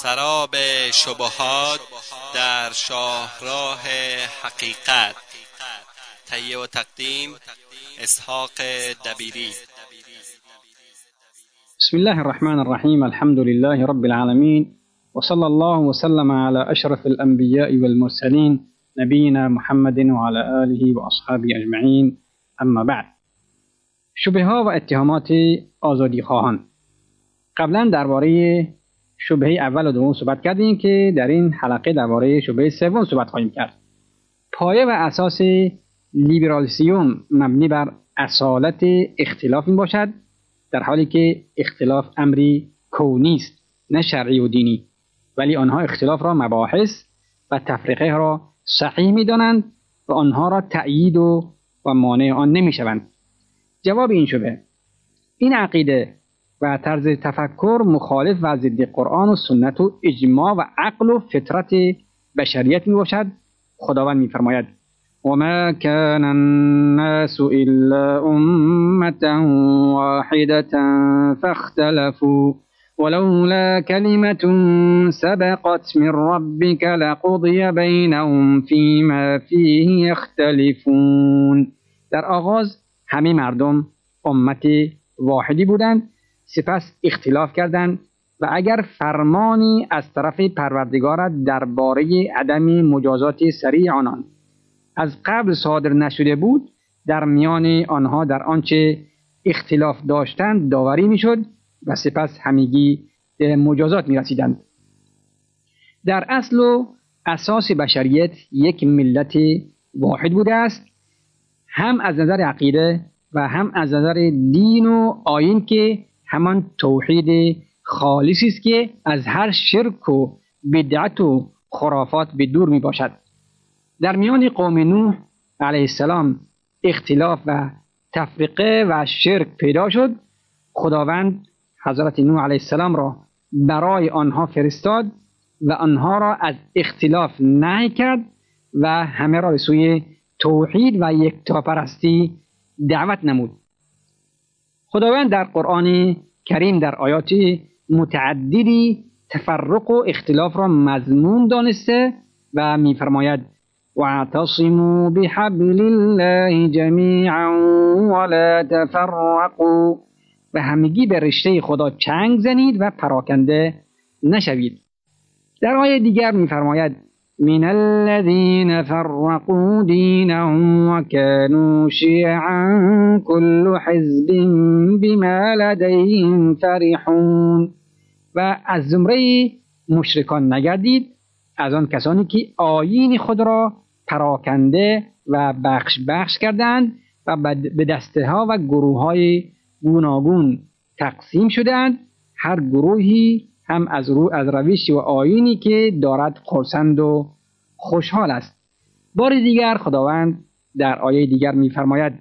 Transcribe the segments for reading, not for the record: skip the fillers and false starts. سراب شبهات در شاهراه حقیقت، تهیه و تقدیم اسحاق دبیری. بسم الله الرحمن الرحیم. الحمد لله رب العالمین و صلی الله وسلم على اشرف الانبیاء والمرسلین نبینا محمد وعلى آله و اصحابه اجمعین. اما بعد، شبهه ها و اتهامات آزادی خواهان. قبلا درباره شبهه اول و دوم صحبت کردیم که در این حلقه درباره شبهه سوم صحبت خواهیم کرد. پایه و اساس لیبرالیسیوم مبنی بر اصالت اختلاف می باشد، در حالی که اختلاف امری کونی است نه شرعی و دینی، ولی آنها اختلاف را مباحث و تفریقه را صحیح می دانند و آنها را تأیید و مانع آن نمی شوند. جواب این شبهه، این عقیده و طرز تفکر مخالف و ضد قرآن و سنت و اجماع و عقل و فطرت بشریت می باشد. خداوند می فرماید: وما كان الناس الا امه واحده فاختلفوا ولولا كلمه سبقت من ربك لقضي بينهم فيما فيه يختلفون. در آغاز همه مردم امت واحدی بودند، سپس اختلاف کردند و اگر فرمانی از طرف پروردگارت درباره عدم مجازات سریع آنان از قبل صادر نشده بود، در میان آنها در آنچه اختلاف داشتند داوری میشد و سپس همگی به مجازات میرسیدند. در اصل و اساس بشریت یک ملت واحد بوده است، هم از نظر عقیده و هم از نظر دین و آیین، که همان توحید خالصی است که از هر شرک و بدعت و خرافات به دور می باشد. در میان قوم نوح علیه السلام اختلاف و تفرقه و شرک پیدا شد. خداوند حضرت نوح علیه السلام را برای آنها فرستاد و آنها را از اختلاف نهی کرد و همه را به سوی توحید و یکتاپرستی دعوت نمود. خداوند در قرآن کریم در آیات متعددی تفرق و اختلاف را مذموم دانسته و می‌فرماید: واعتصموا بحبل الله جميعا ولا تفرقوا، و همگی به رشته خدا چنگ زنید و پراکنده نشوید. در آیه دیگر می‌فرماید: من الذين فرقوا دينهم وكانوا شيعا كل حزب بما لديهم فرحون، و از زمره مشرکان نگردید، از آن کسانی که آیین خود را پراکنده و بخش بخش کردند و به دسته ها و گروه های گوناگون تقسیم شدند، هر گروهی هم از روش و آیینی که دارد خرسند و خوشحال است. بار دیگر خداوند در آیه دیگر می‌فرماید: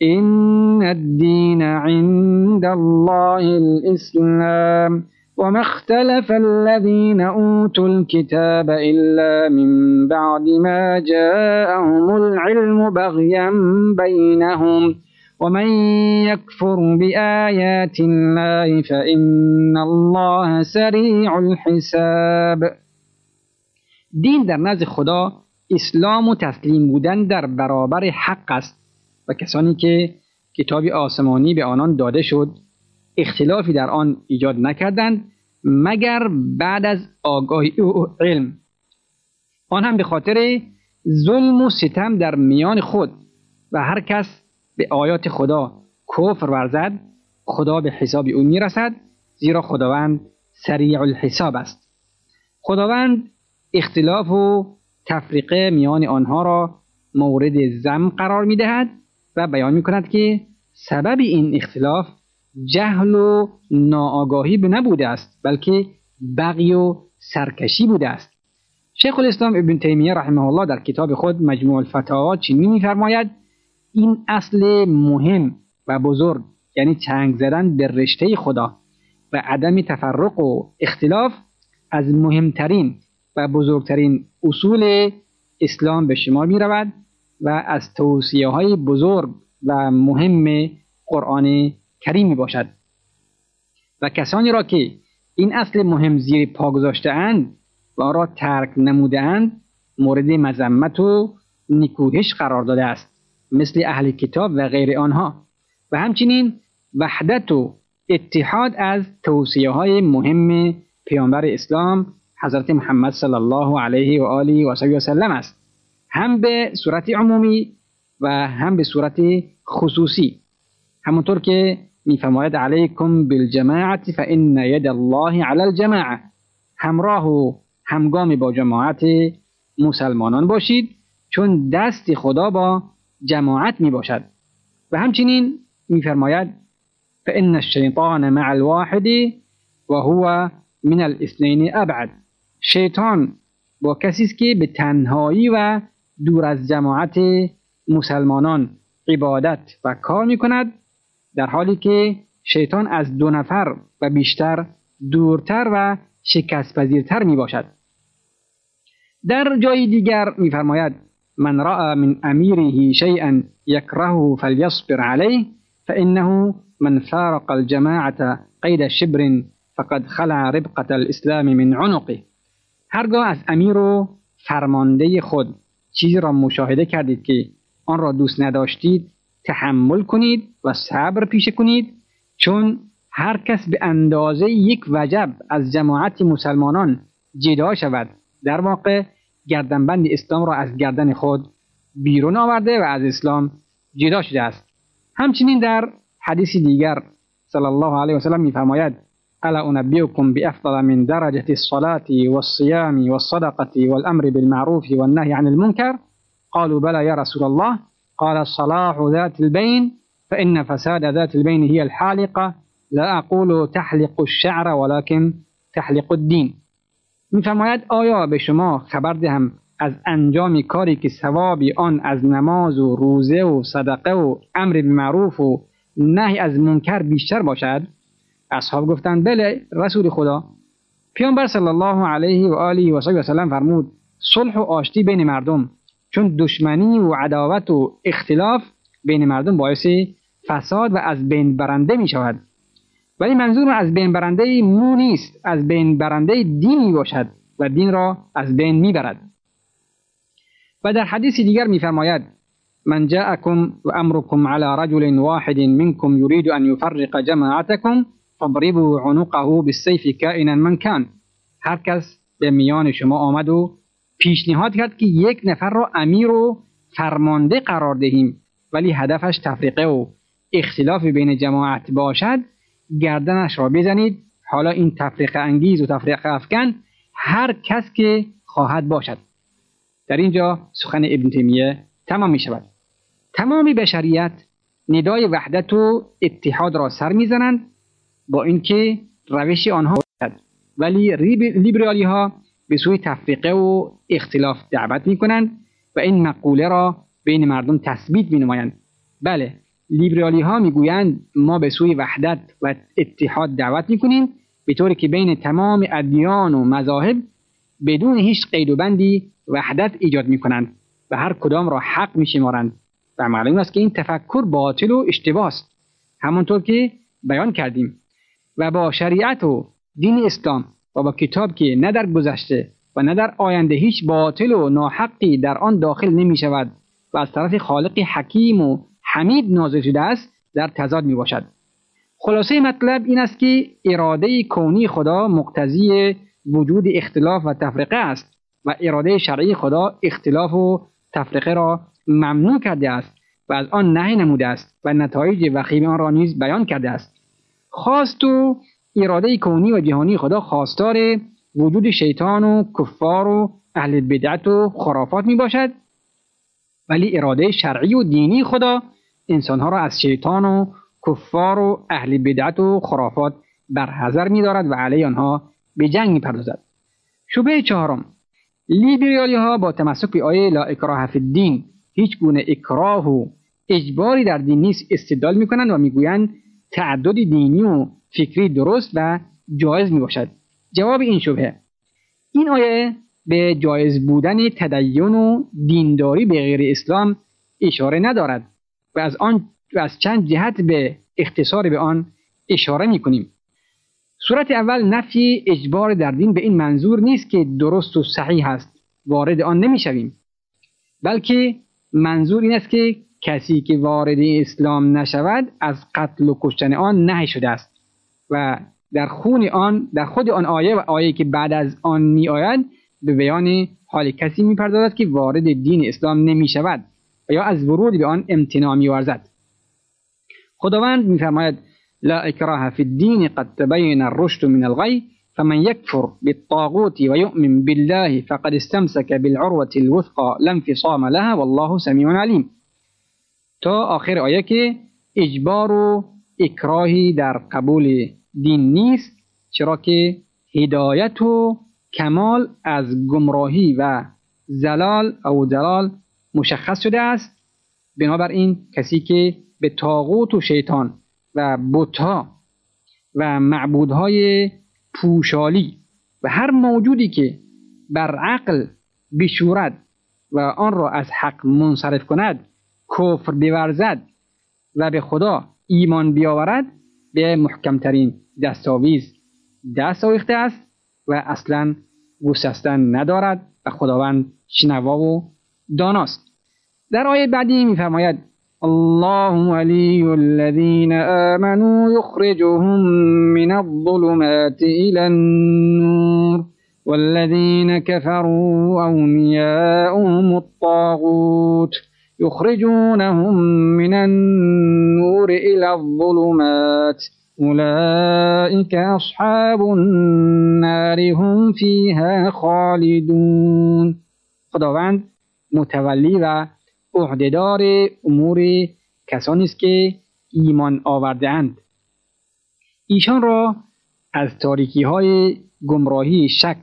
ان الدین عند الله الاسلام و ما اختلف الذین اوتوا الكتاب الا من بعد ما جاءهم العلم بغیا بینهم ومن يكفر بآيات الله فإن الله سريع الحساب. دین در نزد خدا اسلام و تسلیم بودن در برابر حق است و کسانی که کتابی آسمانی به آنان داده شد اختلافی در آن ایجاد نکردند مگر بعد از آگاهی و علم، آن هم به خاطر ظلم و ستم در میان خود. و هر کس به آیات خدا کفر ورزد خدا به حساب او میرسد، زیرا خداوند سریع الحساب است. خداوند اختلاف و تفریقه میان آنها را مورد ذم قرار میدهد و بیان میکند که سبب این اختلاف جهل و ناآگاهی نبوده است، بلکه بغی و سرکشی بوده است. شیخ الاسلام ابن تیمیه رحمه الله در کتاب خود مجموع الفتاوی چنین میفرماید: این اصل مهم و بزرگ، یعنی چنگ زدن به رشته خدا و عدم تفرق و اختلاف، از مهمترین و بزرگترین اصول اسلام به شمار می رود و از توصیه های بزرگ و مهم قرآن کریم می باشد. و کسانی را که این اصل مهم زیر پا گذاشته‌اند و آن را ترک نموده‌اند مورد مذمت و نیکوهش قرار داده است، مثل اهل کتاب و غیر آنها. و همچنین وحدت و اتحاد از توصیه‌های مهم پیامبر اسلام حضرت محمد صلی الله علیه و آله و سلم است، هم به صورت عمومی و هم به صورت خصوصی، همونطور که می‌فرماید علیکم بالجماعت فإن ید الله علی الجماعه، همراه و همگام با جماعت مسلمانان باشید چون دست خدا با جماعت میباشد. و همچنین می‌فرماید فإن الشیطان مع الواحد و هو من الاثنین ابعد، شیطان با کسی است که به تنهایی و دور از جماعت مسلمانان عبادت و کار می‌کند، در حالی که شیطان از دو نفر و بیشتر دورتر و شکست‌پذیرتر میباشد. در جای دیگر می‌فرماید من رأى من امیره شیئا یکرهه فلیصبر علیه فإنه من فارق الجماعة قید شبر فقد خلع ربقة الاسلام من عنقه. هرگاه از امیر و فرمانده خود چیزی را مشاهده کردید که آن را دوست نداشتید، تحمل کنید و صبر پیشه کنید، چون هر کس به اندازه یک وجب از جماعت مسلمانان جدا شود، در واقع گردنبند اسلام را از گردن خود بیرون آورده و از اسلام جدا شده است. همچنین در حدیث دیگر صلی الله علیه و سلم می‌فرماید الا انبئکم بافضل من درجه الصلاه والصيام والصدقه والامر بالمعروف والنهي عن المنکر قالوا بلى يا رسول الله قال صلاح ذات البين فإن فساد ذات البين هي الحالقة لا أقول تحلق الشعر ولكن تحلق الدين. می‌فرماید آیا به شما خبر دهم از انجام کاری که ثوابی آن از نماز و روزه و صدقه و امر به معروف و نهی از منکر بیشتر باشد؟ اصحاب گفتند بله رسول خدا. پیامبر صلی الله علیه و آله و سلم فرمود صلح و آشتی بین مردم، چون دشمنی و عداوت و اختلاف بین مردم باعث فساد و از بین برنده می شود. ولی منظور از بین برنده مو نیست، از بین برنده دین می باشد و دین را از بین می برد. و در حدیث دیگر می فرماید من جاءکم و امرکم علی رجل واحد منکم یرید ان یفرق جماعتکم فاضربوا عنقه بالسیف کائنا من کان. هر کس به میان شما آمد و پیشنهاد کرد که یک نفر را امیر و فرمانده قرار دهیم، ولی هدفش تفریقه و اختلاف بین جماعت باشد، گردنش را بزنید. حالا این تفریقه انگیز و تفریقه افکن هر کس که خواهد باشد. در اینجا سخن ابن تیمیه تمام می شود. تمام بشریت ندای وحدت و اتحاد را سر می زنند با اینکه روش آنها باشد، ولی لیبرالی ها به سوی تفریقه و اختلاف دعوت می کنند و این مقوله را بین مردم تثبیت می نمایند. بله، لیبرالی ها می گویند ما به سوی وحدت و اتحاد دعوت می کنیم، به طوری که بین تمام ادیان و مذاهب بدون هیچ قید و بندی وحدت ایجاد می کنند و هر کدام را حق می شمارند. و معلوم است که این تفکر باطل و اشتباه است، همونطور که بیان کردیم. و با شریعت و دین اسلام و با کتاب که نه در گذشته و نه در آینده هیچ باطل و ناحقی در آن داخل نمی شود و از طرف خالق حکیم و حمید نازل شده است، در تضاد می باشد. خلاصه مطلب این است که اراده کونی خدا مقتضی وجود اختلاف و تفرقه است و اراده شرعی خدا اختلاف و تفرقه را ممنوع کرده است و از آن نهی نموده است و نتایج وخیم آن را نیز بیان کرده است. خواست و اراده کونی و جهانی خدا خواستار وجود شیطان و کفار و اهل بدعت و خرافات می باشد، ولی اراده شرعی و دینی خدا انسانها را از شیطان و کفار و اهل بدعت و خرافات برحذر می دارد و علیه آنها به جنگ می پردازد. شبهه چهارم، لیبرالی ها با تمسک به آیه لا اکراه فی الدین، هیچ گونه اکراه و اجباری در دین نیست، استدلال می کنند و می گویند تعدد دینی و فکری درست و جایز می باشد. جواب این شبهه، این آیه به جایز بودن تدین و دینداری به غیر اسلام اشاره ندارد و از چند جهت به اختصار به آن اشاره می کنیم. صورت اول نفی اجبار در دین به این منظور نیست که درست و صحیح است، وارد آن نمی‌شویم، بلکه منظور این است که کسی که وارد اسلام نشود از قتل و کشتن آن نهی شده است و در خون آن، در خود آن آیه و آیه که بعد از آن می آید به بیان حال کسی می پردازد که وارد دین اسلام نمی شود و یا از ورود به آن امتناع می ورزد. خداوند می فرماید لا اکراه فی الدین قد تبین الرشد من الغی فمن یکفر بالطاغوت و یؤمن بالله فقد استمسک بالعروة الوثقى لا انفصام لها والله سمیع علیم، تا آخر آیه که اجبار و اکراهی در قبول دین نیست، چرا که هدایت و کمال از گمراهی و دلال مشخص شده است. بنابراین کسی که به طاغوت و شیطان و بت‌ها و معبودهای پوشالی و هر موجودی که بر عقل بشورد و آن را از حق منصرف کند، کفر بیورزد و به خدا ایمان بیاورد، به محکمترین دستاویز دست آویخته است و اصلا گسستن ندارد و خداوند شنوا و داناست. در آیه بعدی می‌فرماید الله ولی الذین آمنوا یخرجهم من الظلمات الی النور والذین کفروا اولیاؤهم الطاغوت یخرجونهم من النور الی الظلمات اولئک اصحاب النار هم فیها خالدون. خداوند متولی و عهدهدار امور کسانی است که ایمان آورده‌اند. ایشان را از تاریکی‌های گمراهی، شک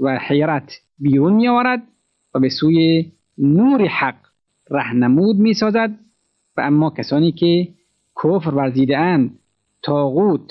و حیرت بیرون می‌آورد و به سوی نور حق راهنمود می‌سازد. و اما کسانی که کفر ورزیده‌اند، طاغوت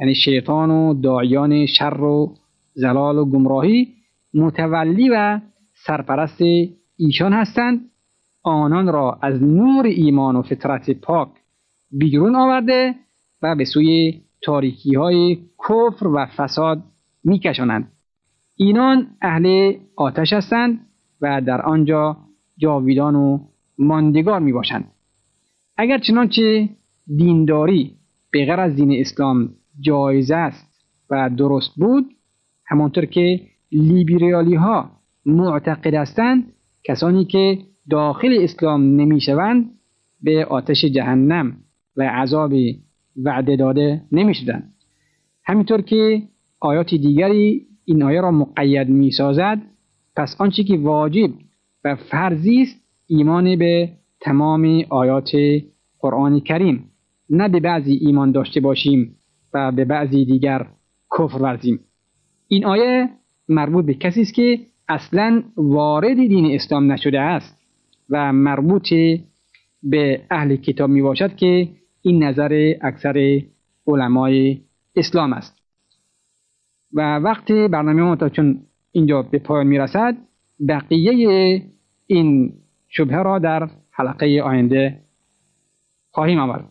یعنی شیطان و داعیان شر و زلال و گمراهی متولی و سرپرست ایشان هستند، آنان را از نور ایمان و فطرت پاک بیرون آورده و به سوی تاریکی‌های کفر و فساد می‌کشانند. اینان اهل آتش هستند و در آنجا جاویدان و ماندگار می‌باشند. اگر چنانچه دینداری به غیر از دین اسلام جایزه است و درست بود، همانطور که لیبرالی ها معتقد هستند، کسانی که داخل اسلام نمی شوند به آتش جهنم و عذاب وعده داده نمی شدند. همینطور که آیات دیگری این آیه را مقید می سازد. پس آنچه که واجب و فرضی است ایمان به تمام آیات قرآن کریم، نه به بعضی ایمان داشته باشیم و به بعضی دیگر کفر ورزیم. این آیه مربوط به کسی است که اصلا وارد دین اسلام نشده است و مربوط به اهل کتاب می باشد که این نظر اکثر علمای اسلام است. و وقتی برنامه ما تا چون اینجا به پایان می رسد، بقیه این شبهه را در حلقه آینده خواهیم آورد.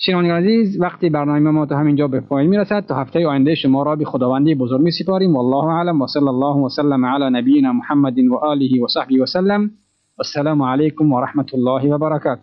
شنوندگان عزیز، وقتی برنامه ما تا همینجا به پایان میرسد، تا هفته آینده شما را به خداوند بزرگ میسپاریم. والله اعلم. وصلی الله وسلم علی نبینا محمد و آله و صحبه وسلم. السلام علیکم و رحمت الله و برکاته.